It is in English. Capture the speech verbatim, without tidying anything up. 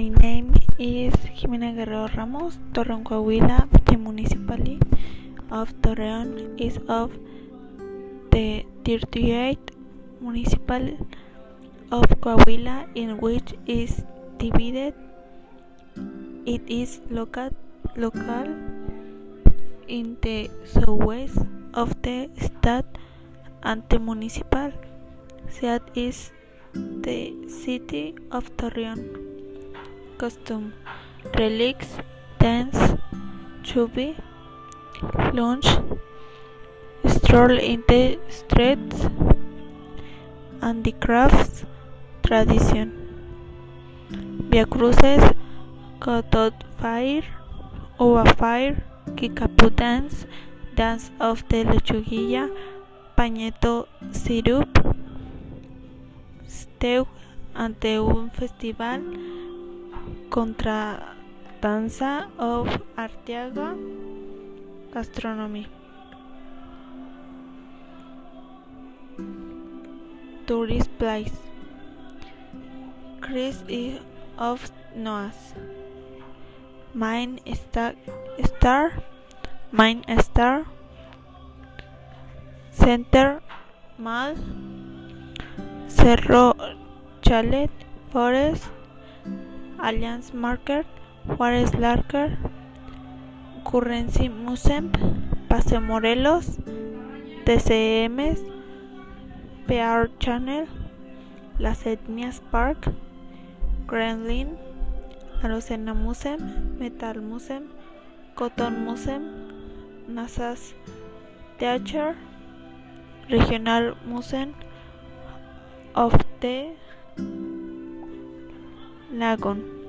My name is Jimena Guerrero Ramos, Torreón, Coahuila. The municipality of Torreón is of the thirty-eighth municipal of Coahuila, in which is divided. It is local, local in the southwest of the state, and the municipal seat is the city of Torreón. Costume: relics, dance, chubby, lunch, stroll in the streets, and the crafts tradition. Via cruces, caught fire, over fire, Kickapoo dance, dance of the Lechuguilla, pañeto syrup, stew, and the un festival. Contradanza of Arteaga, gastronomy. Tourist place: Chris of Noah's, Mine Star, Star, Mine Star, Center Mall, Cerro Chalet Forest, Alliance Market, Juárez Larker, Currency Museum, Paseo Morelos, T C Ms, P R Channel, Las Etnias Park, Gremlin, Arocena Museum, Metal Museum, Cotton Museum, NASA's Theater, Regional Museum of the Lagoon.